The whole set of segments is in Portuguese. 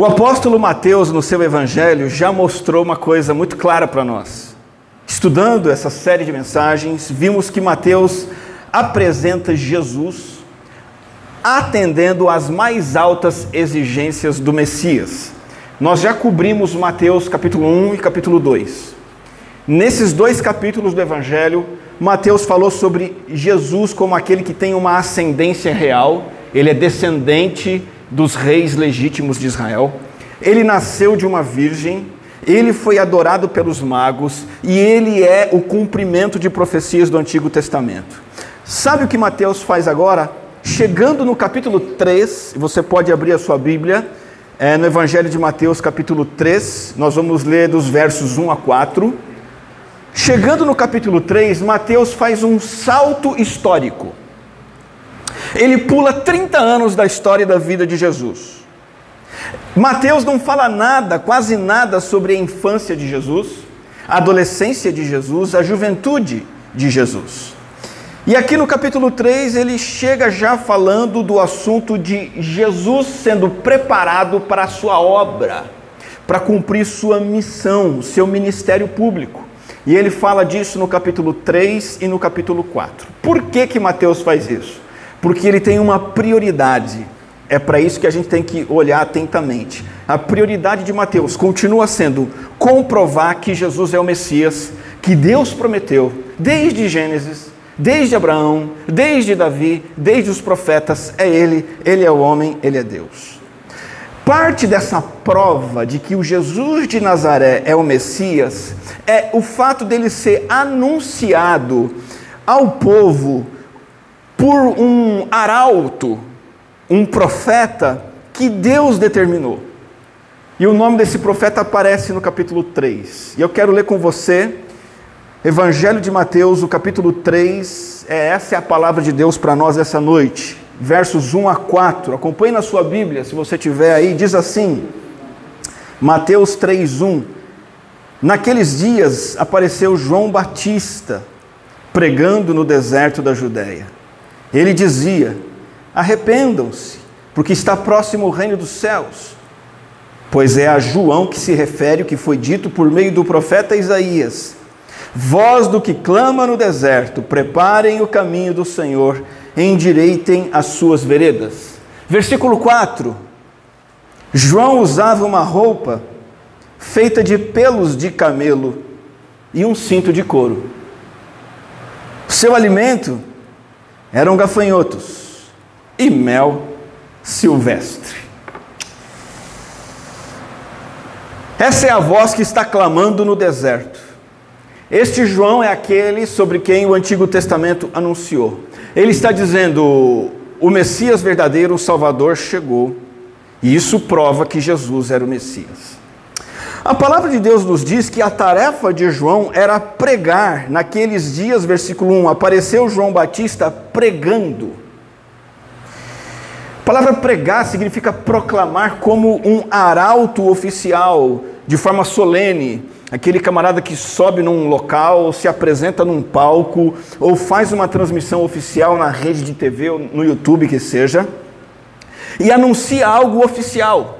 O apóstolo Mateus, no seu evangelho, já mostrou uma coisa muito clara para nós. Estudando essa série de mensagens, vimos que Mateus apresenta Jesus atendendo às mais altas exigências do Messias. Nós já cobrimos Mateus capítulo 1 e capítulo 2. Nesses dois capítulos do evangelho, Mateus falou sobre Jesus como aquele que tem uma ascendência real. Ele é descendente dos reis legítimos de Israel. Ele nasceu de uma virgem. Ele foi adorado pelos magos. E ele é o cumprimento de profecias do Antigo Testamento. Sabe o que Mateus faz agora? Chegando no capítulo 3, você pode abrir a sua Bíblia, no Evangelho de Mateus, capítulo 3, nós vamos ler dos versos 1 a 4. Chegando no capítulo 3, Mateus faz um salto histórico. Ele pula 30 anos da história e da vida de Jesus. Mateus não fala nada, quase nada, sobre a infância de Jesus, a adolescência de Jesus, a juventude de Jesus. E aqui no capítulo 3, ele chega já falando do assunto de Jesus sendo preparado para a sua obra, para cumprir sua missão, seu ministério público. E ele fala disso no capítulo 3 e no capítulo 4. Por que Mateus faz isso? Porque ele tem uma prioridade. É para isso que a gente tem que olhar atentamente. A prioridade de Mateus continua sendo comprovar que Jesus é o Messias, que Deus prometeu desde Gênesis, desde Abraão, desde Davi, desde os profetas. É Ele é o homem, Ele é Deus. Parte dessa prova de que o Jesus de Nazaré é o Messias é o fato dele ser anunciado ao povo por um arauto, um profeta que Deus determinou. E o nome desse profeta aparece no capítulo 3. E eu quero ler com você Evangelho de Mateus, o capítulo 3. Essa é a palavra de Deus para nós essa noite. Versos 1 a 4, acompanhe na sua Bíblia, se você tiver aí, diz assim, Mateus 3:1, naqueles dias apareceu João Batista, pregando no deserto da Judeia. Ele dizia, arrependam-se, porque está próximo o Reino dos Céus. Pois é a João que se refere o que foi dito por meio do profeta Isaías, voz do que clama no deserto, preparem o caminho do Senhor, endireitem as suas veredas. Versículo 4. João usava uma roupa feita de pelos de camelo e um cinto de couro. Seu alimento eram gafanhotos e mel silvestre. Essa é a voz que está clamando no deserto. Este João é aquele sobre quem o Antigo Testamento anunciou. Ele está dizendo, o Messias verdadeiro, o Salvador, chegou. E isso prova que Jesus era o Messias. A palavra de Deus nos diz que a tarefa de João era pregar. Naqueles dias, versículo 1, apareceu João Batista pregando. A palavra pregar significa proclamar como um arauto oficial, de forma solene. Aquele camarada que sobe num local, se apresenta num palco, ou faz uma transmissão oficial na rede de TV, ou no YouTube, que seja, e anuncia algo oficial,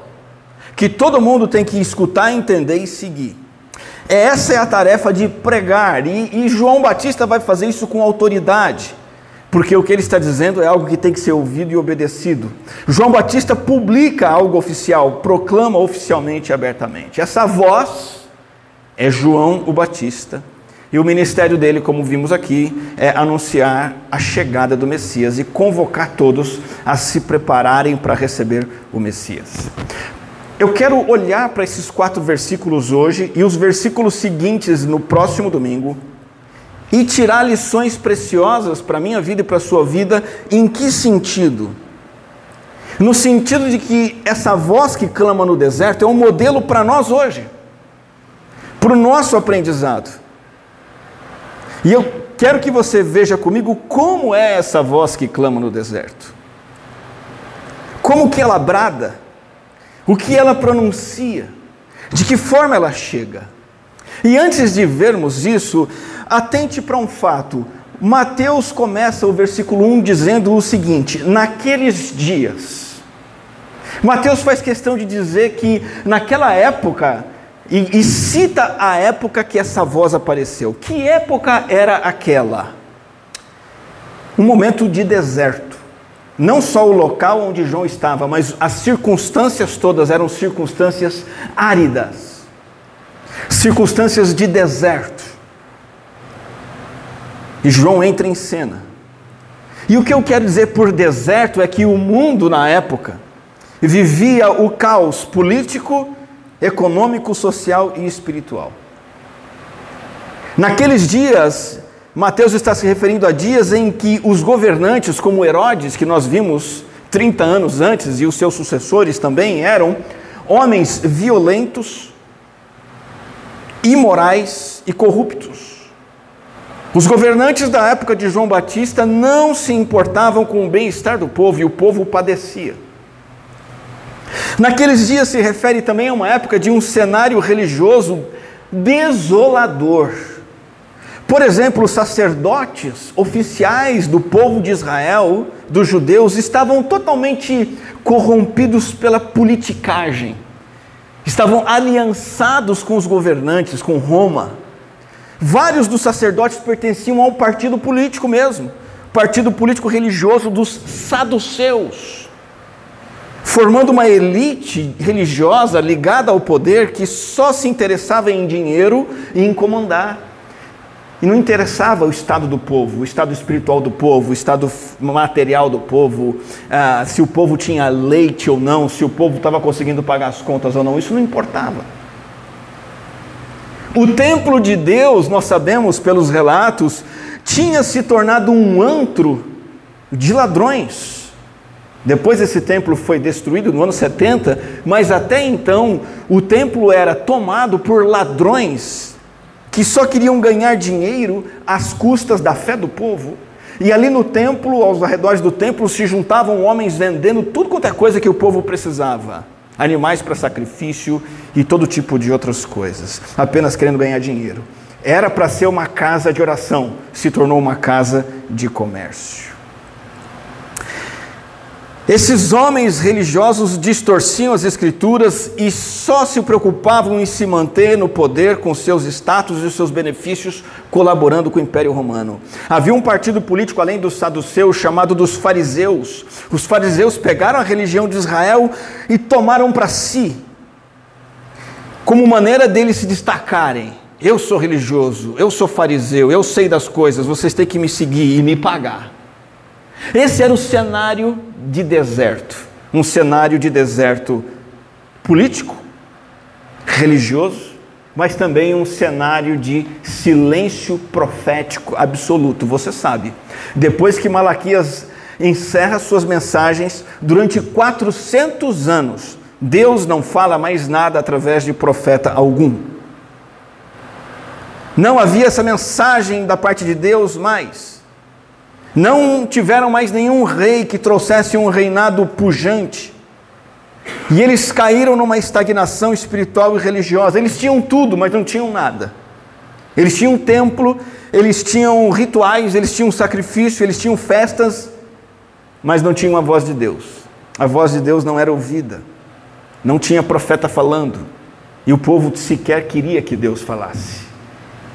que todo mundo tem que escutar, entender e seguir. Essa é a tarefa de pregar, e João Batista vai fazer isso com autoridade, porque o que ele está dizendo é algo que tem que ser ouvido e obedecido. João Batista publica algo oficial, proclama oficialmente e abertamente. Essa voz é João o Batista, e o ministério dele, como vimos aqui, é anunciar a chegada do Messias e convocar todos a se prepararem para receber o Messias. Eu quero olhar para esses 4 versículos hoje e os versículos seguintes no próximo domingo e tirar lições preciosas para a minha vida e para a sua vida. Em que sentido? No sentido de que essa voz que clama no deserto é um modelo para nós hoje, para o nosso aprendizado. E eu quero que você veja comigo como é essa voz que clama no deserto. Como que ela brada? O que ela pronuncia? De que forma ela chega? E antes de vermos isso, atente para um fato. Mateus começa o versículo 1 dizendo o seguinte, naqueles dias. Mateus faz questão de dizer que naquela época, e cita a época que essa voz apareceu. Que época era aquela? Um momento de deserto. Não só o local onde João estava, mas as circunstâncias todas eram circunstâncias áridas. Circunstâncias de deserto. E João entra em cena. E o que eu quero dizer por deserto é que o mundo na época vivia o caos político, econômico, social e espiritual. Naqueles dias, Mateus está se referindo a dias em que os governantes, como Herodes, que nós vimos 30 anos antes, e os seus sucessores também eram homens violentos, imorais e corruptos. Os governantes da época de João Batista não se importavam com o bem-estar do povo, e o povo padecia. Naqueles dias se refere também a uma época de um cenário religioso desolador. Por exemplo, os sacerdotes oficiais do povo de Israel, dos judeus, estavam totalmente corrompidos pela politicagem. Estavam aliançados com os governantes, com Roma. Vários dos sacerdotes pertenciam ao partido político mesmo, partido político religioso dos saduceus, formando uma elite religiosa ligada ao poder que só se interessava em dinheiro e em comandar. E não interessava o estado do povo, o estado espiritual do povo, o estado material do povo, se o povo tinha leite ou não, se o povo estava conseguindo pagar as contas ou não, isso não importava. O templo de Deus, nós sabemos pelos relatos, tinha se tornado um antro de ladrões. Depois esse templo foi destruído no ano 70, mas até então o templo era tomado por ladrões que só queriam ganhar dinheiro às custas da fé do povo. E ali no templo, aos arredores do templo, se juntavam homens vendendo tudo quanto é coisa que o povo precisava. Animais para sacrifício e todo tipo de outras coisas, apenas querendo ganhar dinheiro. Era para ser uma casa de oração, se tornou uma casa de comércio. Esses homens religiosos distorciam as escrituras e só se preocupavam em se manter no poder com seus status e seus benefícios, colaborando com o Império Romano. Havia um partido político além dos saduceus chamado dos fariseus. Os fariseus pegaram a religião de Israel e tomaram para si, como maneira deles se destacarem. Eu sou religioso, eu sou fariseu, eu sei das coisas, vocês têm que me seguir e me pagar. Esse era o cenário de deserto, um cenário de deserto político, religioso, mas também um cenário de silêncio profético absoluto. Você sabe, depois que Malaquias encerra suas mensagens, durante 400 anos, Deus não fala mais nada através de profeta algum. Não havia essa mensagem da parte de Deus mais. Não tiveram mais nenhum rei que trouxesse um reinado pujante. E eles caíram numa estagnação espiritual e religiosa. Eles tinham tudo, mas não tinham nada. Eles tinham um templo, eles tinham rituais, eles tinham sacrifício, eles tinham festas, mas não tinham a voz de Deus. A voz de Deus não era ouvida. Não tinha profeta falando. E o povo sequer queria que Deus falasse.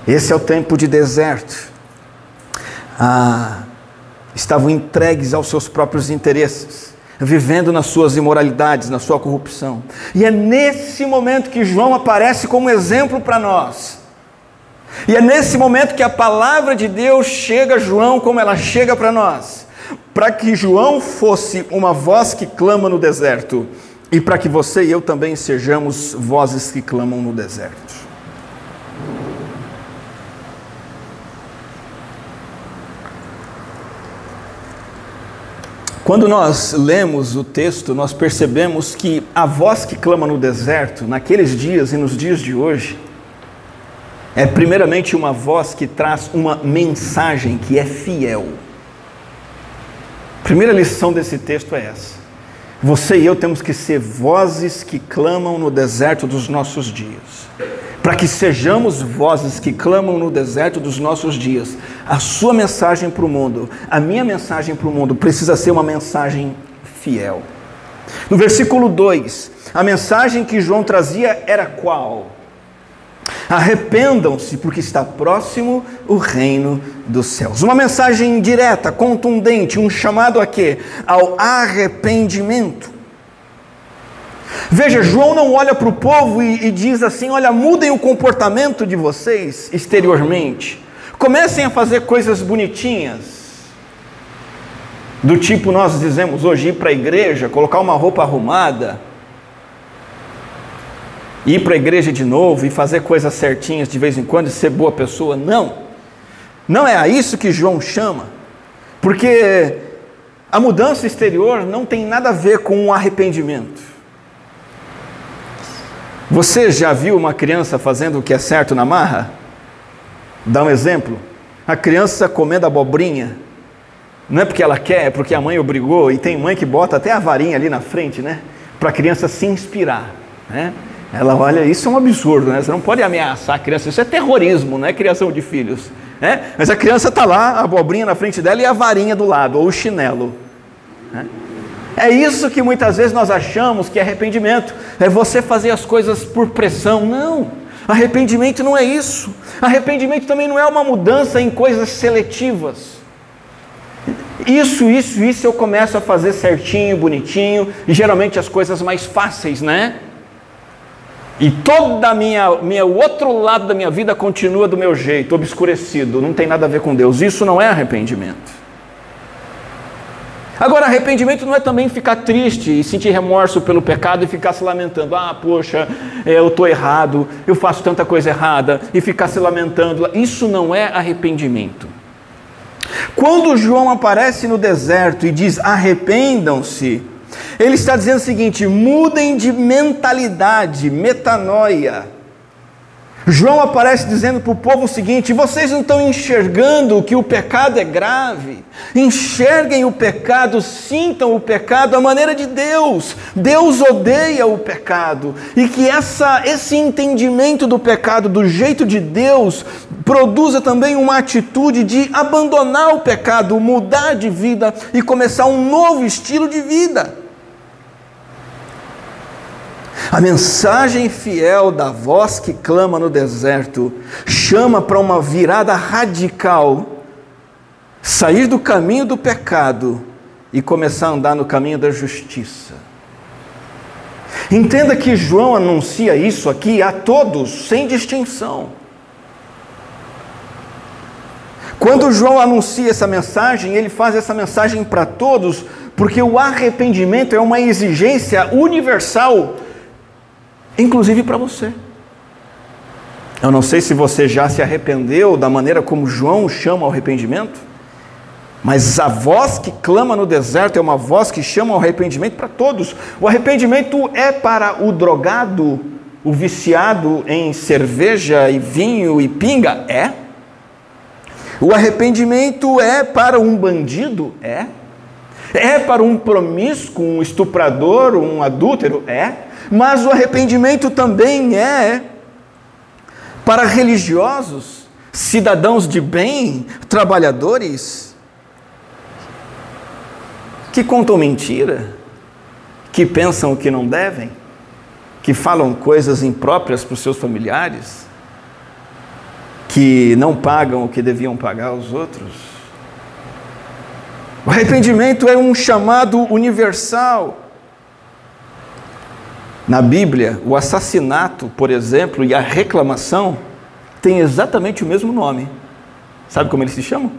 Esse é o tempo de deserto. Estavam entregues aos seus próprios interesses, vivendo nas suas imoralidades, na sua corrupção. E é nesse momento que João aparece como exemplo para nós. E é nesse momento que a palavra de Deus chega a João como ela chega para nós. Para que João fosse uma voz que clama no deserto. E para que você e eu também sejamos vozes que clamam no deserto. Quando nós lemos o texto, nós percebemos que a voz que clama no deserto, naqueles dias e nos dias de hoje, é primeiramente uma voz que traz uma mensagem que é fiel. A primeira lição desse texto é essa. Você e eu temos que ser vozes que clamam no deserto dos nossos dias. Para que sejamos vozes que clamam no deserto dos nossos dias, a sua mensagem para o mundo, a minha mensagem para o mundo, precisa ser uma mensagem fiel. No versículo 2, a mensagem que João trazia era qual? Arrependam-se, porque está próximo o reino dos céus. Uma mensagem direta, contundente, um chamado a quê? Ao arrependimento. Veja, João não olha para o povo e diz assim, olha, mudem o comportamento de vocês exteriormente. Comecem a fazer coisas bonitinhas. Do tipo, nós dizemos hoje, ir para a igreja, colocar uma roupa arrumada, ir para a igreja de novo e fazer coisas certinhas de vez em quando e ser boa pessoa. Não, não é a isso que João chama, porque a mudança exterior não tem nada a ver com o arrependimento. Você já viu uma criança fazendo o que é certo na marra? Dá um exemplo, a criança comendo abobrinha, não é porque ela quer, é porque a mãe obrigou, e tem mãe que bota até a varinha ali na frente, né, para a criança se inspirar, né? Ela olha, isso é um absurdo, né? Você não pode ameaçar a criança, isso é terrorismo, não é criação de filhos, né? Mas a criança está lá, a abobrinha na frente dela e a varinha do lado, ou o chinelo, né? É isso que muitas vezes nós achamos que é arrependimento, é você fazer as coisas por pressão. Não, arrependimento não é isso. Arrependimento também não é uma mudança em coisas seletivas. Isso eu começo a fazer certinho, bonitinho, e geralmente as coisas mais fáceis, né? E todo o outro lado da minha vida continua do meu jeito, obscurecido, não tem nada a ver com Deus. Isso não é arrependimento. Agora, arrependimento não é também ficar triste e sentir remorso pelo pecado e ficar se lamentando. Ah, poxa, eu estou errado, eu faço tanta coisa errada, e ficar se lamentando. Isso não é arrependimento. Quando João aparece no deserto e diz arrependam-se, ele está dizendo o seguinte, mudem de mentalidade, metanoia. João aparece dizendo para o povo o seguinte, vocês não estão enxergando que o pecado é grave, enxerguem o pecado, sintam o pecado à maneira de Deus. Deus odeia o pecado, e que esse entendimento do pecado, do jeito de Deus, produza também uma atitude de abandonar o pecado, mudar de vida e começar um novo estilo de vida. A mensagem fiel da voz que clama no deserto chama para uma virada radical, sair do caminho do pecado e começar a andar no caminho da justiça. Entenda que João anuncia isso aqui a todos, sem distinção. Quando João anuncia essa mensagem, ele faz essa mensagem para todos, porque o arrependimento é uma exigência universal, inclusive para você. Eu não sei se você já se arrependeu da maneira como João chama ao arrependimento, mas a voz que clama no deserto é uma voz que chama ao arrependimento para todos. O arrependimento é para o drogado, o viciado em cerveja e vinho e pinga? É. O arrependimento é para um bandido? É. É para um promíscuo, um estuprador, um adúltero? É. Mas o arrependimento também é para religiosos, cidadãos de bem, trabalhadores, que contam mentira, que pensam o que não devem, que falam coisas impróprias para os seus familiares, que não pagam o que deviam pagar aos outros. O arrependimento é um chamado universal. Na Bíblia, o assassinato, por exemplo, e a reclamação têm exatamente o mesmo nome. Sabe como eles se chamam?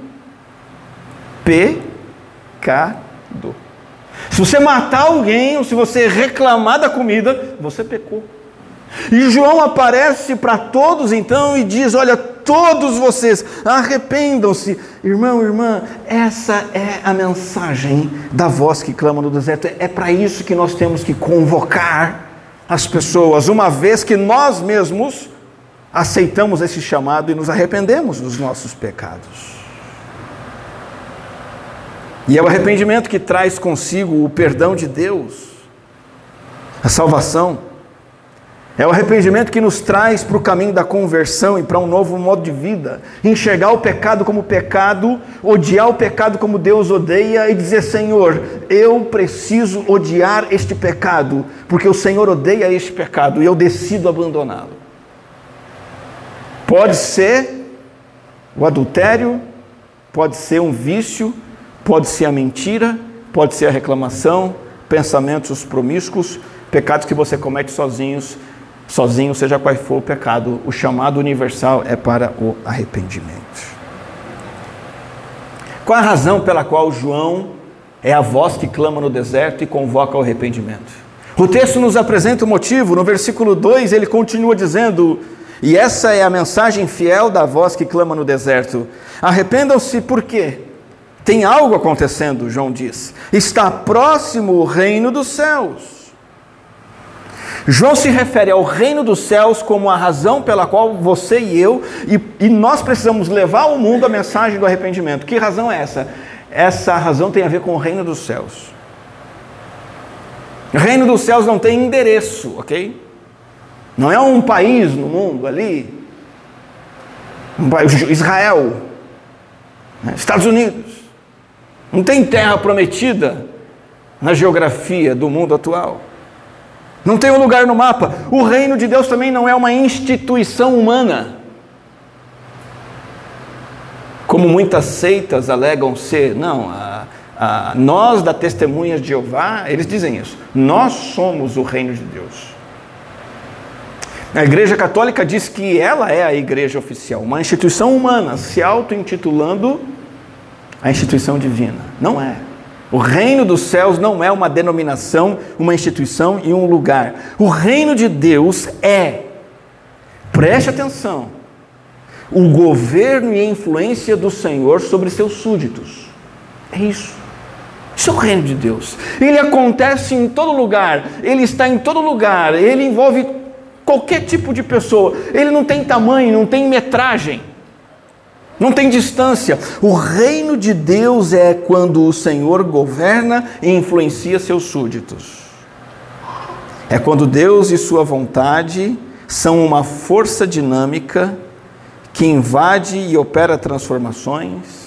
Pecado. Se você matar alguém, ou se você reclamar da comida, você pecou. E João aparece para todos então e diz, olha, todos vocês, arrependam-se. Irmão, irmã, essa é a mensagem da voz que clama no deserto. É para isso que nós temos que convocar as pessoas, uma vez que nós mesmos aceitamos esse chamado e nos arrependemos dos nossos pecados. E é o arrependimento que traz consigo o perdão de Deus, a salvação. É o arrependimento que nos traz para o caminho da conversão e para um novo modo de vida. Enxergar o pecado como pecado, odiar o pecado como Deus odeia e dizer: Senhor, eu preciso odiar este pecado, porque o Senhor odeia este pecado e eu decido abandoná-lo. Pode ser o adultério, pode ser um vício, pode ser a mentira, pode ser a reclamação, pensamentos promíscuos, pecados que você comete sozinho, seja qual for o pecado. O chamado universal é para o arrependimento. Qual a razão pela qual João é a voz que clama no deserto e convoca o arrependimento? O texto nos apresenta o motivo. No versículo 2 ele continua dizendo: e essa é a mensagem fiel da voz que clama no deserto, arrependam-se, porque tem algo acontecendo. João diz: está próximo o reino dos céus. João se refere ao reino dos céus como a razão pela qual você e eu, e nós precisamos levar ao mundo a mensagem do arrependimento. Que razão é essa? Essa razão tem a ver com o reino dos céus. Reino dos céus não tem endereço, ok? Não é um país no mundo ali, Israel, Estados Unidos. Não tem terra prometida na geografia do mundo atual. Não tem um lugar no mapa. O reino de Deus também não é uma instituição humana, como muitas seitas alegam ser. Não, nós da Testemunha de Jeová, eles dizem isso. Nós somos o reino de Deus. A Igreja Católica diz que ela é a igreja oficial, uma instituição humana, se auto-intitulando a instituição divina. Não é. O reino dos céus não é uma denominação, uma instituição e um lugar. O reino de Deus é, preste atenção, o governo e a influência do Senhor sobre seus súditos. É isso. Isso é o reino de Deus. Ele acontece em todo lugar, ele está em todo lugar, ele envolve qualquer tipo de pessoa, ele não tem tamanho, não tem metragem. Não tem distância. O reino de Deus é quando o Senhor governa e influencia seus súditos. É quando Deus e sua vontade são uma força dinâmica que invade e opera transformações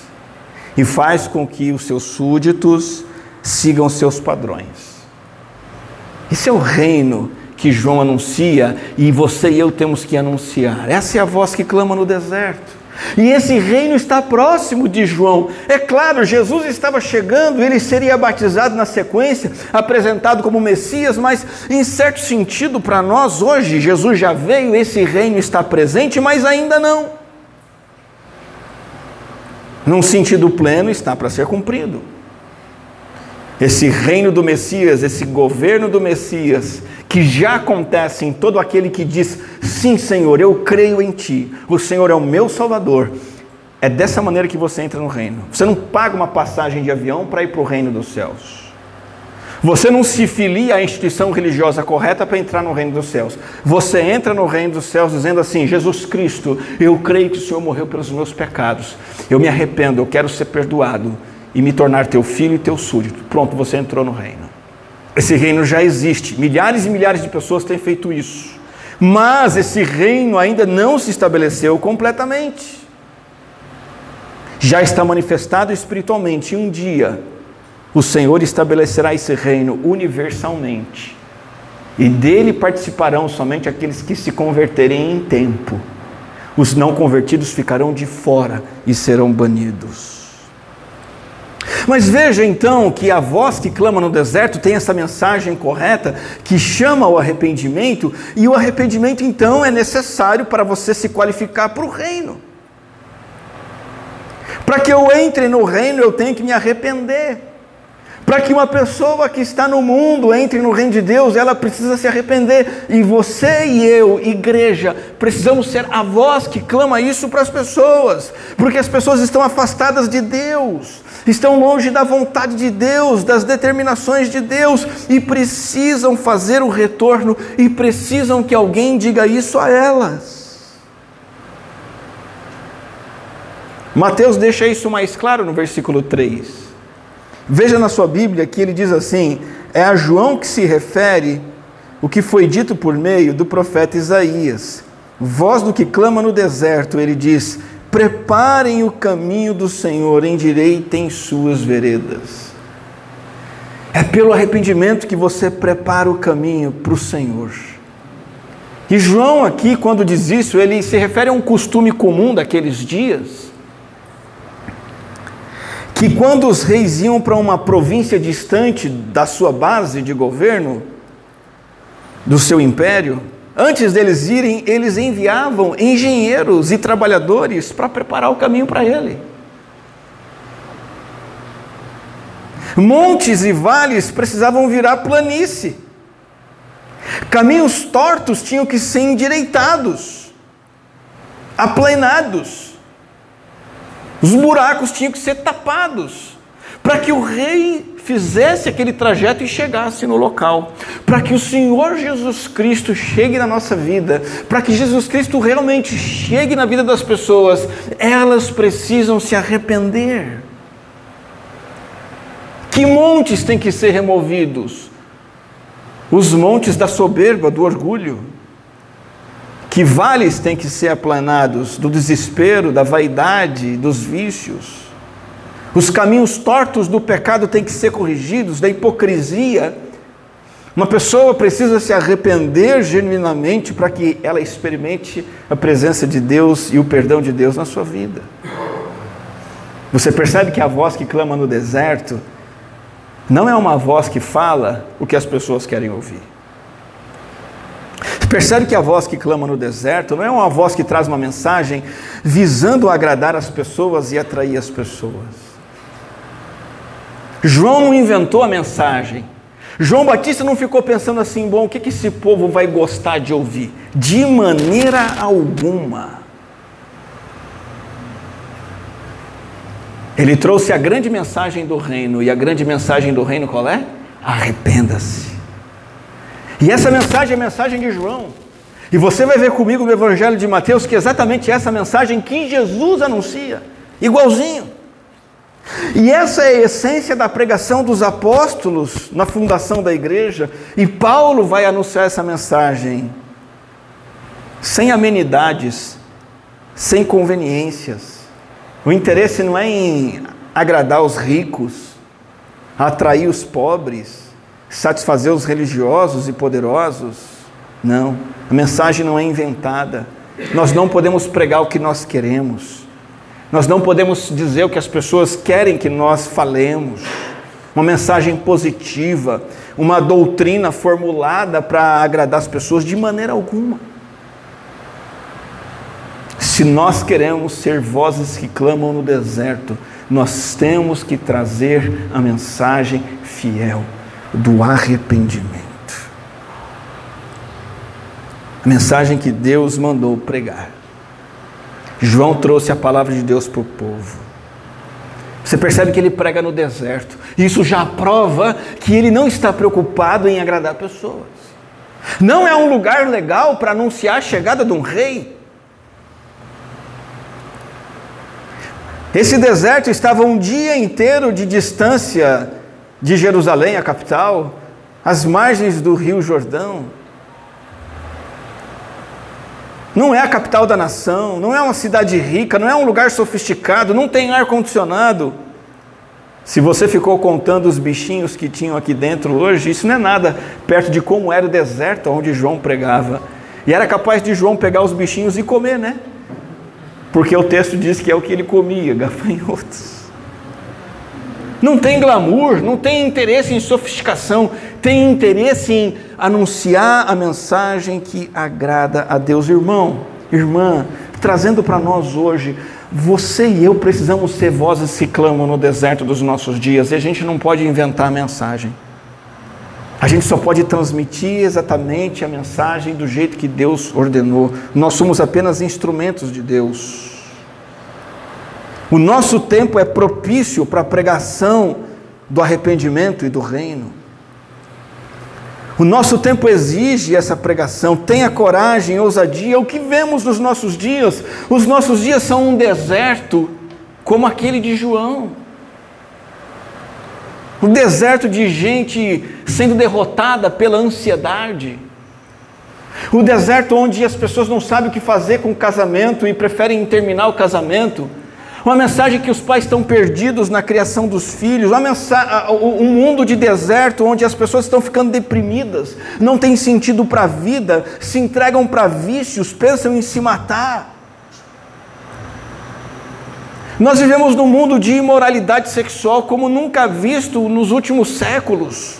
e faz com que os seus súditos sigam seus padrões. Esse é o reino que João anuncia e você e eu temos que anunciar. Essa é a voz que clama no deserto. E esse reino está próximo de João. É claro, Jesus estava chegando, ele seria batizado na sequência, apresentado como Messias, mas em certo sentido para nós hoje, Jesus já veio, esse reino está presente, mas ainda não. Num sentido pleno, está para ser cumprido. Esse reino do Messias, esse governo do Messias, que já acontece em todo aquele que diz: sim, Senhor, eu creio em Ti, o Senhor é o meu Salvador. É dessa maneira que você entra no reino. Você não paga uma passagem de avião para ir para o reino dos céus. Você não se filia à instituição religiosa correta para entrar no reino dos céus. Você entra no reino dos céus dizendo assim: Jesus Cristo, eu creio que o Senhor morreu pelos meus pecados, eu me arrependo, eu quero ser perdoado e me tornar teu filho e teu súdito. Pronto, você entrou no reino. Esse reino já existe. Milhares e milhares de pessoas têm feito isso. Mas esse reino ainda não se estabeleceu completamente. Já está manifestado espiritualmente. E um dia, o Senhor estabelecerá esse reino universalmente. E dele participarão somente aqueles que se converterem em tempo. Os não convertidos ficarão de fora e serão banidos. Mas veja então que a voz que clama no deserto tem essa mensagem correta que chama ao arrependimento, e o arrependimento então é necessário para você se qualificar para o reino. Para que eu entre no reino, eu tenho que me arrepender. Para que uma pessoa que está no mundo entre no reino de Deus, ela precisa se arrepender. E você e eu, igreja, precisamos ser a voz que clama isso para as pessoas. Porque as pessoas estão afastadas de Deus, estão longe da vontade de Deus, das determinações de Deus, e precisam fazer o retorno, e precisam que alguém diga isso a elas. Mateus deixa isso mais claro no versículo 3. Veja na sua Bíblia que ele diz assim: é a João que se refere o que foi dito por meio do profeta Isaías. Voz do que clama no deserto, ele diz: preparem o caminho do Senhor, endireitem suas veredas. É pelo arrependimento que você prepara o caminho para o Senhor. E João aqui, quando diz isso, ele se refere a um costume comum daqueles dias, que quando os reis iam para uma província distante da sua base de governo, do seu império, antes deles irem, eles enviavam engenheiros e trabalhadores para preparar o caminho para ele. Montes e vales precisavam virar planície. Caminhos tortos tinham que ser endireitados, aplainados. Os buracos tinham que ser tapados, para que o rei fizesse aquele trajeto e chegasse no local, para que o Senhor Jesus Cristo chegue na nossa vida, para que Jesus Cristo realmente chegue na vida das pessoas. Elas precisam se arrepender. Que montes têm que ser removidos? Os montes da soberba, do orgulho. Que vales têm que ser aplanados? Do desespero, da vaidade, dos vícios. Os caminhos tortos do pecado têm que ser corrigidos, da hipocrisia. Uma pessoa precisa se arrepender genuinamente para que ela experimente a presença de Deus e o perdão de Deus na sua vida. Você percebe que a voz que clama no deserto não é uma voz que fala o que as pessoas querem ouvir. Você percebe que a voz que clama no deserto não é uma voz que traz uma mensagem visando agradar as pessoas e atrair as pessoas. João não inventou a mensagem. João Batista não ficou pensando assim: bom, o que esse povo vai gostar de ouvir? De maneira alguma. Ele trouxe a grande mensagem do reino. E a grande mensagem do reino qual é? Arrependa-se. E essa mensagem é a mensagem de João. E você vai ver comigo no Evangelho de Mateus que é exatamente essa mensagem que Jesus anuncia. Igualzinho. E essa é a essência da pregação dos apóstolos na fundação da igreja. E Paulo vai anunciar essa mensagem sem amenidades, sem conveniências. O interesse não é em agradar os ricos, atrair os pobres, satisfazer os religiosos e poderosos. Não, a mensagem não é inventada. Nós não podemos pregar o que nós queremos. Nós não podemos dizer o que as pessoas querem que nós falemos. Uma mensagem positiva, uma doutrina formulada para agradar as pessoas de maneira alguma. Se nós queremos ser vozes que clamam no deserto, nós temos que trazer a mensagem fiel do arrependimento. A mensagem que Deus mandou pregar. João trouxe a palavra de Deus para o povo. Você percebe que ele prega no deserto. Isso já prova que ele não está preocupado em agradar pessoas. Não é um lugar legal para anunciar a chegada de um rei. Esse deserto estava um dia inteiro de distância de Jerusalém, a capital, às margens do rio Jordão. Não é a capital da nação, não é uma cidade rica, não é um lugar sofisticado, não tem ar-condicionado. Se você ficou contando os bichinhos que tinham aqui dentro hoje, isso não é nada perto de como era o deserto onde João pregava. E era capaz de João pegar os bichinhos e comer, né? Porque o texto diz que é o que ele comia, gafanhotos. Não tem glamour, não tem interesse em sofisticação, tem interesse em anunciar a mensagem que agrada a Deus. Irmão, irmã, trazendo para nós hoje, você e eu precisamos ser vozes que clamam no deserto dos nossos dias, e a gente não pode inventar a mensagem. A gente só pode transmitir exatamente a mensagem do jeito que Deus ordenou. Nós somos apenas instrumentos de Deus. O nosso tempo é propício para a pregação do arrependimento e do reino. O nosso tempo exige essa pregação. Tenha coragem, ousadia. É o que vemos nos nossos dias. Os nossos dias são um deserto como aquele de João. Um deserto de gente sendo derrotada pela ansiedade. O deserto onde as pessoas não sabem o que fazer com o casamento e preferem terminar o casamento. Uma mensagem que os pais estão perdidos na criação dos filhos. Um mundo de deserto onde as pessoas estão ficando deprimidas, não tem sentido para a vida, se entregam para vícios, pensam em se matar. Nós vivemos num mundo de imoralidade sexual como nunca visto nos últimos séculos.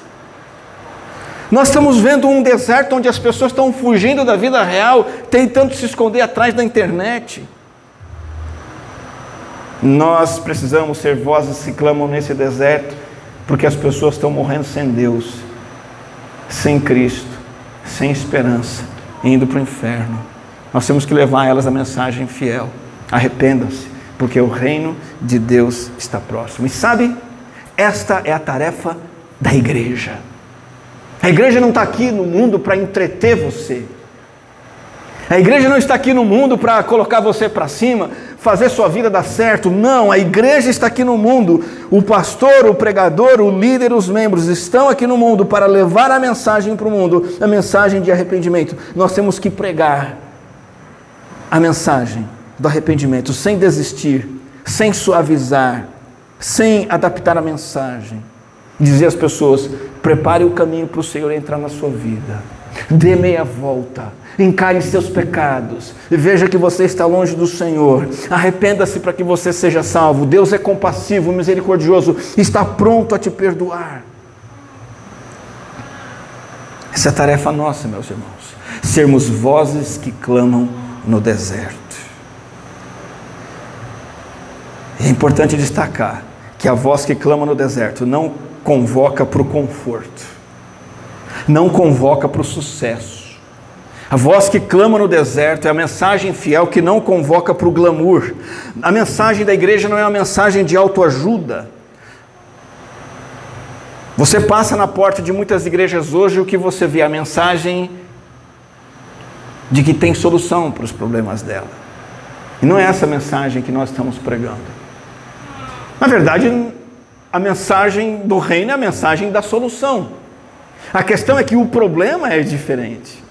Nós estamos vendo um deserto onde as pessoas estão fugindo da vida real, tentando se esconder atrás da internet. Nós precisamos ser vozes que clamam nesse deserto, porque as pessoas estão morrendo sem Deus, sem Cristo, sem esperança, indo para o inferno. Nós temos que levar a elas a mensagem fiel: arrependam-se, porque o reino de Deus está próximo. E sabe, esta é a tarefa da igreja. A igreja não está aqui no mundo para entreter você. A igreja não está aqui no mundo para colocar você para cima, fazer sua vida dar certo. Não, a igreja está aqui no mundo. O pastor, o pregador, o líder, os membros estão aqui no mundo para levar a mensagem para o mundo, a mensagem de arrependimento. Nós temos que pregar a mensagem do arrependimento, sem desistir, sem suavizar, sem adaptar a mensagem. Dizer às pessoas: prepare o caminho para o Senhor entrar na sua vida, dê meia volta, encare seus pecados, veja que você está longe do Senhor, arrependa-se para que você seja salvo. Deus é compassivo, misericordioso, está pronto a te perdoar. Essa é a tarefa nossa, meus irmãos, sermos vozes que clamam no deserto. É importante destacar que a voz que clama no deserto não convoca para o conforto, não convoca para o sucesso. A voz que clama no deserto é a mensagem fiel que não convoca para o glamour. A mensagem da igreja não é uma mensagem de autoajuda. Você passa na porta de muitas igrejas hoje, o que você vê? A mensagem de que tem solução para os problemas dela. E não é essa mensagem que nós estamos pregando. Na verdade, a mensagem do reino é a mensagem da solução. A questão é que o problema é diferente.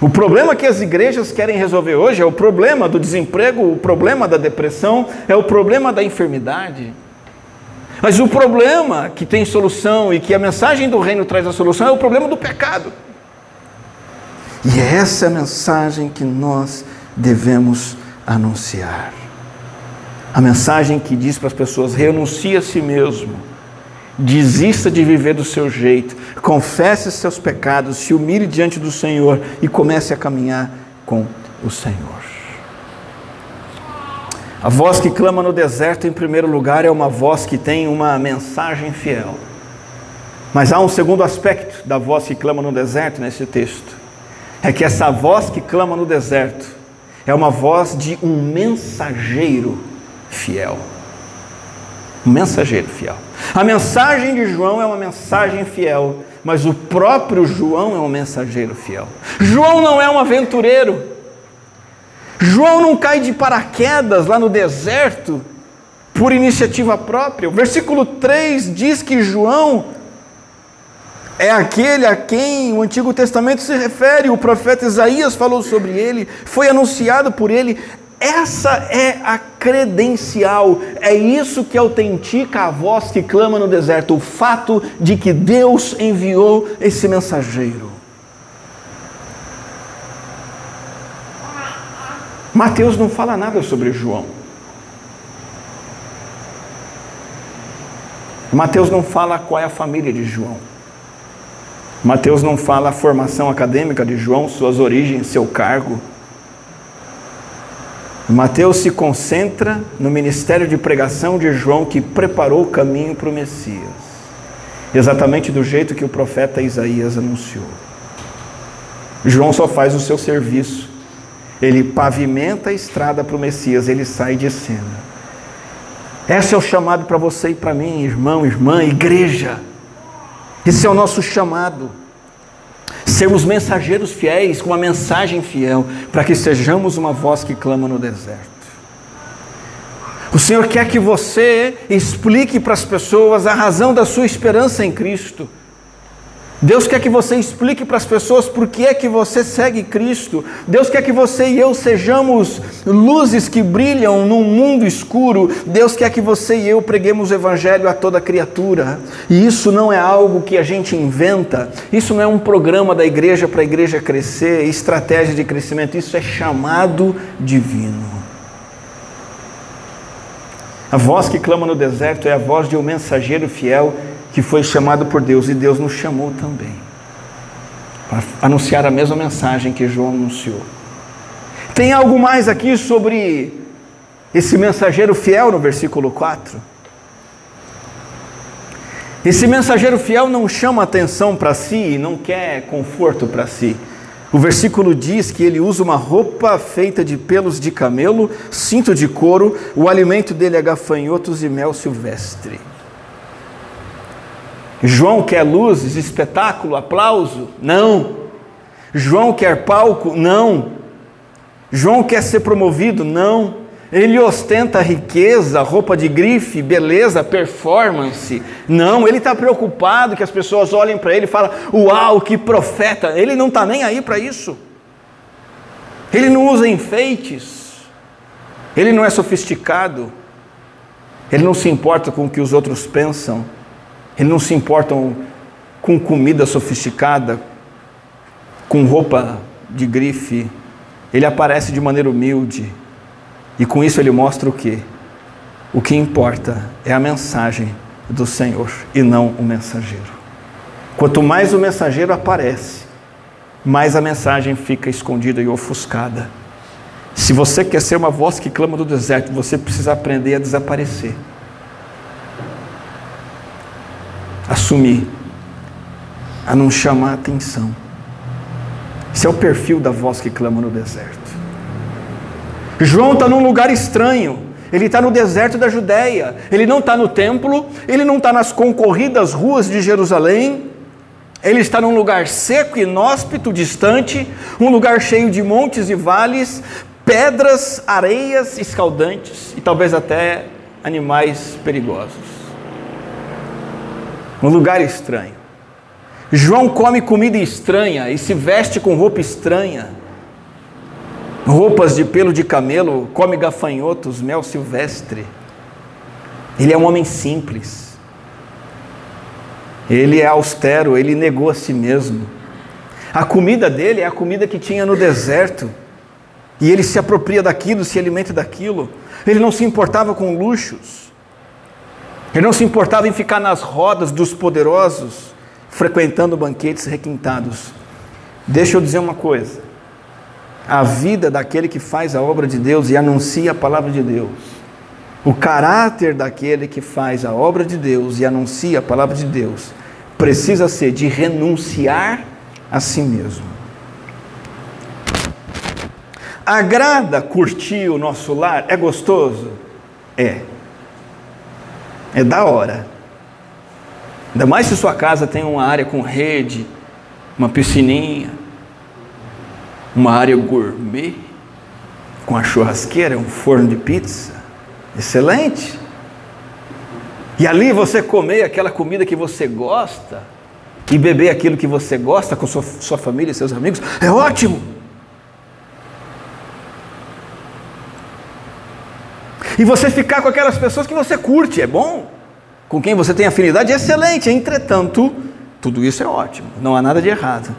O problema que as igrejas querem resolver hoje é o problema do desemprego, o problema da depressão, é o problema da enfermidade. Mas o problema que tem solução e que a mensagem do reino traz a solução é o problema do pecado. E essa é a mensagem que nós devemos anunciar. A mensagem que diz para as pessoas: renuncie a si mesmo, desista de viver do seu jeito, confesse seus pecados, se humilhe diante do Senhor e comece a caminhar com o Senhor. A voz que clama no deserto, em primeiro lugar, é uma voz que tem uma mensagem fiel. Mas há um segundo aspecto da voz que clama no deserto nesse texto. É que essa voz que clama no deserto é uma voz de um mensageiro fiel, um mensageiro fiel. A mensagem de João é uma mensagem fiel, mas o próprio João é um mensageiro fiel. João não é um aventureiro. João não cai de paraquedas lá no deserto por iniciativa própria. O versículo 3 diz que João é aquele a quem o Antigo Testamento se refere. O profeta Isaías falou sobre ele, foi anunciado por ele. Essa é a credencial, é isso que autentica a voz que clama no deserto, o fato de que Deus enviou esse mensageiro. Mateus não fala nada sobre João. Mateus não fala qual é a família de João. Mateus não fala a formação acadêmica de João, suas origens, seu cargo. Mateus se concentra no ministério de pregação de João, que preparou o caminho para o Messias, exatamente do jeito que o profeta Isaías anunciou. João só faz o seu serviço, ele pavimenta a estrada para o Messias, ele sai de cena. Esse é o chamado para você e para mim, irmão, irmã, igreja. Esse é o nosso chamado. Sermos mensageiros fiéis, com uma mensagem fiel, para que sejamos uma voz que clama no deserto. O Senhor quer que você explique para as pessoas a razão da sua esperança em Cristo. Deus quer que você explique para as pessoas por que é que você segue Cristo. Deus quer que você e eu sejamos luzes que brilham num mundo escuro. Deus quer que você e eu preguemos o Evangelho a toda criatura. E isso não é algo que a gente inventa. Isso não é um programa da igreja para a igreja crescer, estratégia de crescimento. Isso é chamado divino. A voz que clama no deserto é a voz de um mensageiro fiel que foi chamado por Deus, e Deus nos chamou também para anunciar a mesma mensagem que João anunciou. Tem algo mais aqui sobre esse mensageiro fiel no versículo 4. Esse mensageiro fiel não chama atenção para si, não quer conforto para si. O versículo diz que ele usa uma roupa feita de pelos de camelo, cinto de couro, o alimento dele é gafanhotos e mel silvestre. João quer luzes, espetáculo, aplauso? Não. João quer palco? Não. João quer ser promovido? Não. Ele ostenta riqueza, roupa de grife, beleza, performance? Não. Ele está preocupado que as pessoas olhem para ele e falem, uau, que profeta. Ele não está nem aí para isso. Ele não usa enfeites. Ele não é sofisticado. Ele não se importa com o que os outros pensam. Eles não se importam com comida sofisticada, com roupa de grife. Ele aparece de maneira humilde. E com isso ele mostra o quê? O que importa é a mensagem do Senhor e não o mensageiro. Quanto mais o mensageiro aparece, mais a mensagem fica escondida e ofuscada. Se você quer ser uma voz que clama do deserto, você precisa aprender a desaparecer. Assumir, a não chamar atenção. Esse é o perfil da voz que clama no deserto. João está num lugar estranho, ele está no deserto da Judéia, ele não está no templo, ele não está nas concorridas ruas de Jerusalém, ele está num lugar seco, inóspito, distante, um lugar cheio de montes e vales, pedras, areias escaldantes e talvez até animais perigosos. Um lugar estranho. João come comida estranha e se veste com roupa estranha. Roupas de pelo de camelo, come gafanhotos, mel silvestre. Ele é um homem simples. Ele é austero, ele negou a si mesmo. A comida dele é a comida que tinha no deserto. E ele se apropria daquilo, se alimenta daquilo. Ele não se importava com luxos. Ele não se importava em ficar nas rodas dos poderosos, frequentando banquetes requintados. Deixa eu dizer uma coisa. A vida daquele que faz a obra de Deus e anuncia a palavra de Deus, o caráter daquele que faz a obra de Deus e anuncia a palavra de Deus, precisa ser de renunciar a si mesmo. Agrada curtir o nosso lar? É gostoso? É. É da hora. Ainda mais se sua casa tem uma área com rede, uma piscininha, uma área gourmet, com a churrasqueira, um forno de pizza. Excelente. E ali você comer aquela comida que você gosta e beber aquilo que você gosta com sua família e seus amigos. É ótimo. E você ficar com aquelas pessoas que você curte, é bom. Com quem você tem afinidade, é excelente. Entretanto, tudo isso é ótimo. Não há nada de errado.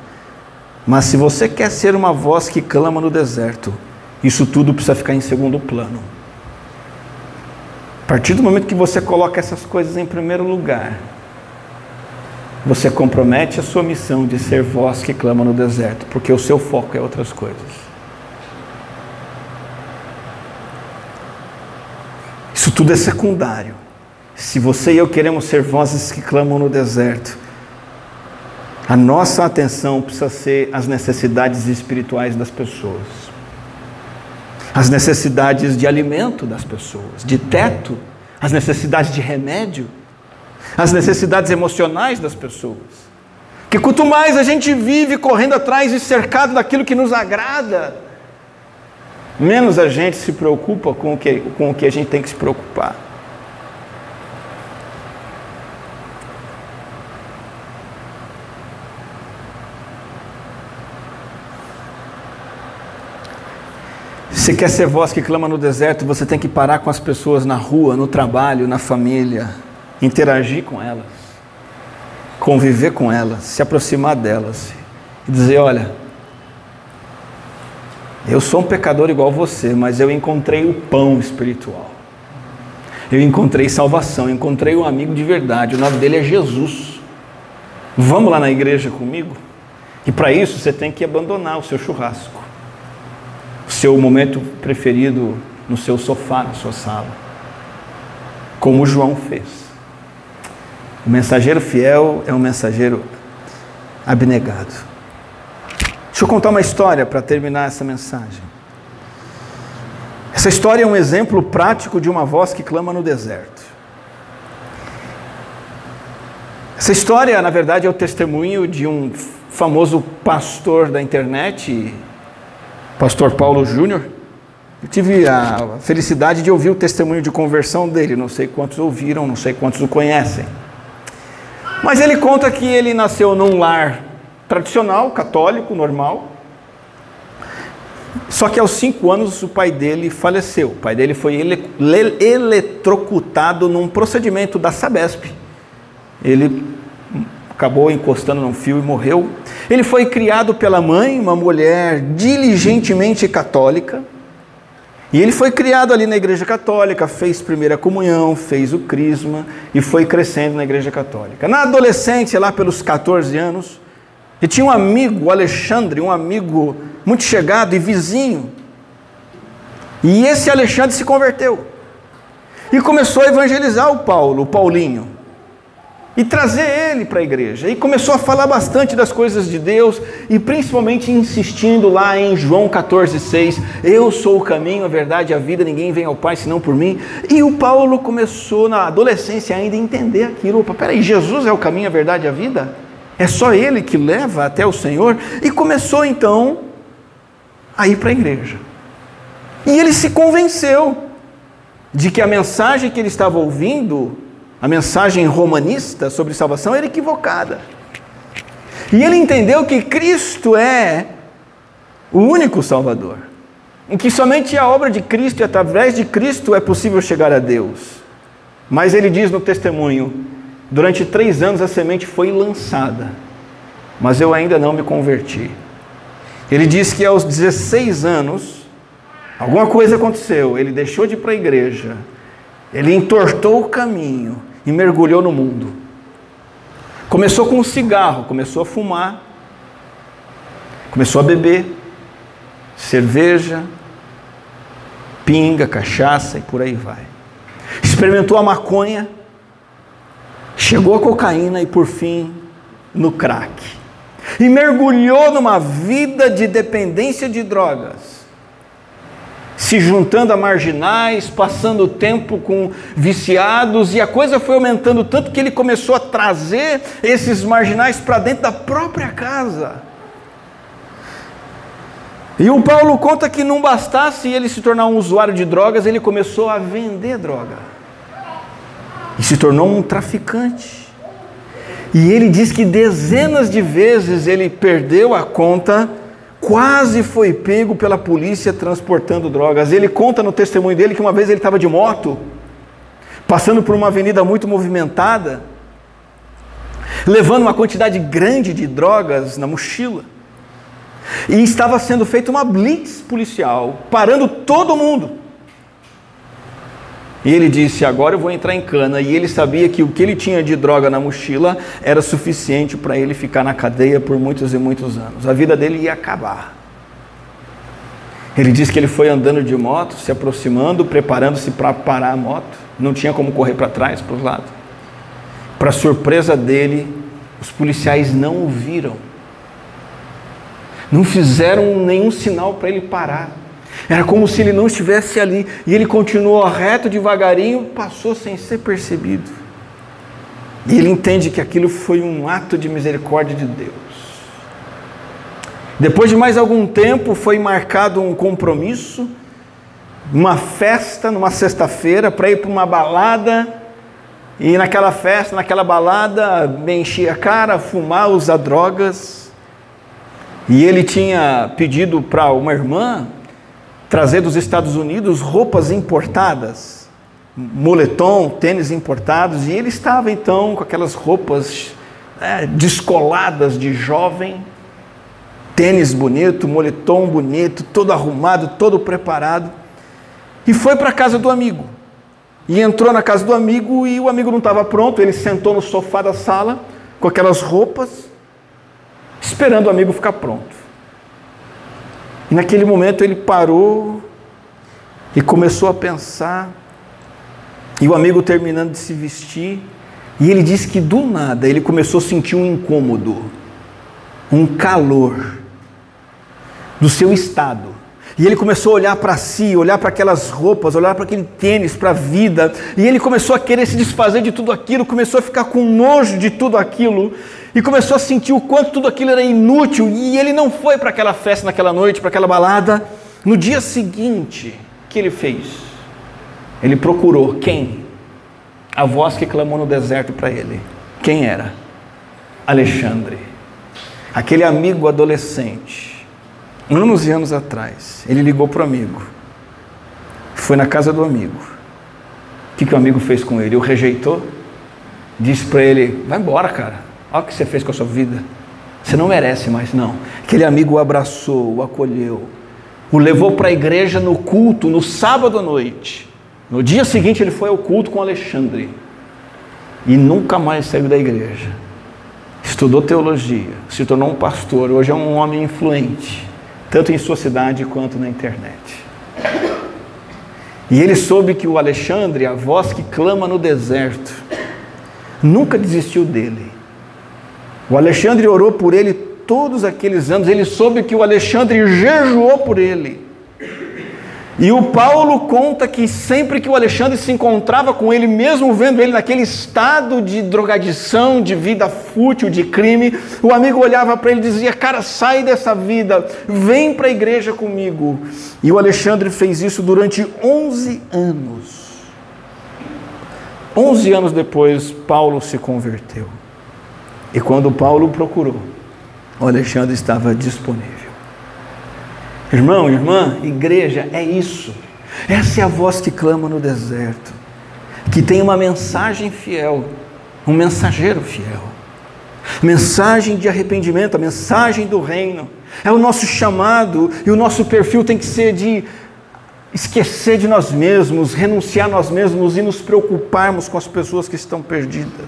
Mas se você quer ser uma voz que clama no deserto, isso tudo precisa ficar em segundo plano. A partir do momento que você coloca essas coisas em primeiro lugar, você compromete a sua missão de ser voz que clama no deserto, porque o seu foco é outras coisas. Isso tudo é secundário. Se você e eu queremos ser vozes que clamam no deserto, a nossa atenção precisa ser as necessidades espirituais das pessoas, as necessidades de alimento das pessoas, de teto, as necessidades de remédio, as necessidades emocionais das pessoas. Que quanto mais a gente vive correndo atrás e cercado daquilo que nos agrada, menos a gente se preocupa com o que a gente tem que se preocupar. Se quer ser voz que clama no deserto, você tem que parar com as pessoas na rua, no trabalho, na família, interagir com elas, conviver com elas, se aproximar delas e dizer: olha, eu sou um pecador igual você, mas eu encontrei o pão espiritual, eu encontrei salvação, eu encontrei um amigo de verdade, o nome dele é Jesus. Vamos lá na igreja comigo? E para isso você tem que abandonar o seu churrasco, o seu momento preferido no seu sofá, na sua sala, como João fez. O mensageiro fiel é um mensageiro abnegado. Deixa eu contar uma história para terminar essa mensagem. Essa história é um exemplo prático de uma voz que clama no deserto. Essa história, na verdade, é o testemunho de um famoso pastor da internet, pastor Paulo Júnior. Eu tive a felicidade de ouvir o testemunho de conversão dele. Não sei quantos ouviram, não sei quantos o conhecem. Mas ele conta que ele nasceu num lar tradicional, católico, normal. Só que aos 5 anos o pai dele faleceu. O pai dele foi eletrocutado num procedimento da Sabesp. Ele acabou encostando num fio e morreu. Ele foi criado pela mãe, uma mulher diligentemente católica. E ele foi criado ali na Igreja Católica, fez primeira comunhão, fez o crisma e foi crescendo na Igreja Católica. Na adolescência, lá pelos 14 anos, ele tinha um amigo, o Alexandre, um amigo muito chegado e vizinho. E esse Alexandre se converteu e começou a evangelizar o Paulo, o Paulinho, e trazer ele para a igreja. E começou a falar bastante das coisas de Deus, e principalmente insistindo lá em João 14,6, eu sou o caminho, a verdade e a vida, ninguém vem ao Pai senão por mim. E o Paulo começou na adolescência ainda a entender aquilo. Opa, peraí, Jesus é o caminho, a verdade e a vida? É só ele que leva até o Senhor? E começou então a ir para a igreja. E ele se convenceu de que a mensagem que ele estava ouvindo, a mensagem romanista sobre salvação, era equivocada. E ele entendeu que Cristo é o único Salvador, em que somente a obra de Cristo e através de Cristo é possível chegar a Deus. Mas ele diz no testemunho: durante 3 anos a semente foi lançada, mas eu ainda não me converti. Ele diz que aos 16 anos, alguma coisa aconteceu, ele deixou de ir para a igreja, ele entortou o caminho e mergulhou no mundo. Começou com um cigarro, começou a fumar, começou a beber cerveja, pinga, cachaça e por aí vai. Experimentou a maconha, chegou à cocaína e por fim no crack. E mergulhou numa vida de dependência de drogas, se juntando a marginais, passando o tempo com viciados, e a coisa foi aumentando tanto que ele começou a trazer esses marginais para dentro da própria casa. E o Paulo conta que não bastasse ele se tornar um usuário de drogas, ele começou a vender droga e se tornou um traficante. E ele diz que dezenas de vezes ele perdeu a conta, quase foi pego pela polícia transportando drogas. Ele conta no testemunho dele que uma vez ele estava de moto, passando por uma avenida muito movimentada, levando uma quantidade grande de drogas na mochila, e estava sendo feita uma blitz policial, parando todo mundo. E ele disse: agora eu vou entrar em cana. E ele sabia que o que ele tinha de droga na mochila era suficiente para ele ficar na cadeia por muitos e muitos anos. A vida dele ia acabar. Ele disse que ele foi andando de moto, se aproximando, preparando-se para parar a moto. Não tinha como correr para trás, para os lados. Para surpresa dele, os policiais não o viram. Não fizeram nenhum sinal para ele parar. Era como se ele não estivesse ali, e ele continuou reto, devagarinho, passou sem ser percebido. E ele entende que aquilo foi um ato de misericórdia de Deus. Depois de mais algum tempo, foi marcado um compromisso, uma festa, numa sexta-feira, para ir para uma balada, e naquela festa, naquela balada, encher a cara, fumar, usar drogas. E ele tinha pedido para uma irmã trazer dos Estados Unidos roupas importadas, moletom, tênis importados, e ele estava então com aquelas roupas descoladas de jovem, tênis bonito, moletom bonito, todo arrumado, todo preparado, e foi para a casa do amigo. E entrou na casa do amigo e o amigo não estava pronto, ele sentou no sofá da sala com aquelas roupas, esperando o amigo ficar pronto. E naquele momento ele parou e começou a pensar, e o amigo terminando de se vestir, e ele disse que do nada ele começou a sentir um incômodo, um calor do seu estado. E ele começou a olhar para si, olhar para aquelas roupas, olhar para aquele tênis, para a vida. E ele começou a querer se desfazer de tudo aquilo, começou a ficar com nojo de tudo aquilo. E começou a sentir o quanto tudo aquilo era inútil. E ele não foi para aquela festa naquela noite, para aquela balada. No dia seguinte, o que ele fez? Ele procurou quem? A voz que clamou no deserto para ele. Quem era? Alexandre. Aquele amigo adolescente. Anos e anos atrás, ele ligou para o amigo, foi na casa do amigo. O que o amigo fez com ele? O rejeitou, disse para ele: vai embora, cara, olha o que você fez com a sua vida, você não merece mais. Não, aquele amigo o abraçou, o acolheu, o levou para a igreja no culto, no sábado à noite. No dia seguinte ele foi ao culto com Alexandre, e nunca mais saiu da igreja. Estudou teologia, se tornou um pastor, hoje é um homem influente, tanto em sua cidade quanto na internet. E ele soube que o Alexandre, a voz que clama no deserto, nunca desistiu dele. O Alexandre orou por ele todos aqueles anos. Ele soube que o Alexandre jejuou por ele. E o Paulo conta que sempre que o Alexandre se encontrava com ele, mesmo vendo ele naquele estado de drogadição, de vida fútil, de crime, o amigo olhava para ele e dizia: cara, sai dessa vida, vem para a igreja comigo. E o Alexandre fez isso durante 11 anos. 11 anos depois, Paulo se converteu. E quando Paulo procurou, o Alexandre estava disponível. Irmão, irmã, igreja é isso. Essa é a voz que clama no deserto, que tem uma mensagem fiel, um mensageiro fiel, mensagem de arrependimento, a mensagem do reino. É o nosso chamado, e o nosso perfil tem que ser de esquecer de nós mesmos, renunciar a nós mesmos e nos preocuparmos com as pessoas que estão perdidas.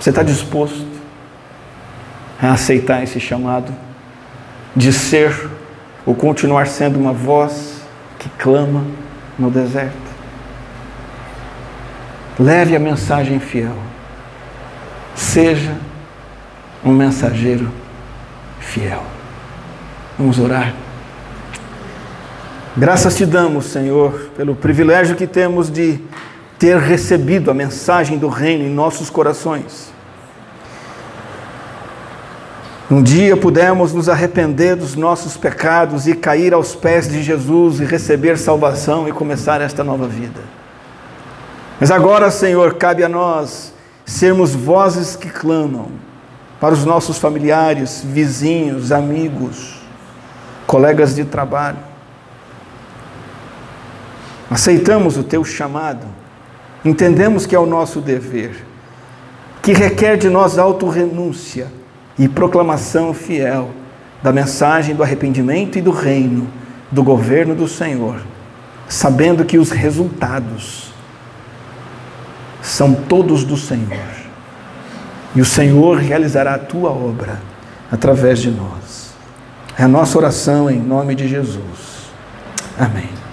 Você está disposto a aceitar esse chamado de ser ou continuar sendo uma voz que clama no deserto? Leve a mensagem fiel, seja um mensageiro fiel. Vamos orar. Graças te damos, Senhor, pelo privilégio que temos de ter recebido a mensagem do reino em nossos corações. Um dia pudemos nos arrepender dos nossos pecados e cair aos pés de Jesus e receber salvação e começar esta nova vida. Mas agora, Senhor, cabe a nós sermos vozes que clamam para os nossos familiares, vizinhos, amigos, colegas de trabalho. Aceitamos o teu chamado, entendemos que é o nosso dever, que requer de nós autorrenúncia e proclamação fiel da mensagem do arrependimento e do reino, do governo do Senhor, sabendo que os resultados são todos do Senhor, e o Senhor realizará a tua obra através de nós. É a nossa oração em nome de Jesus. Amém.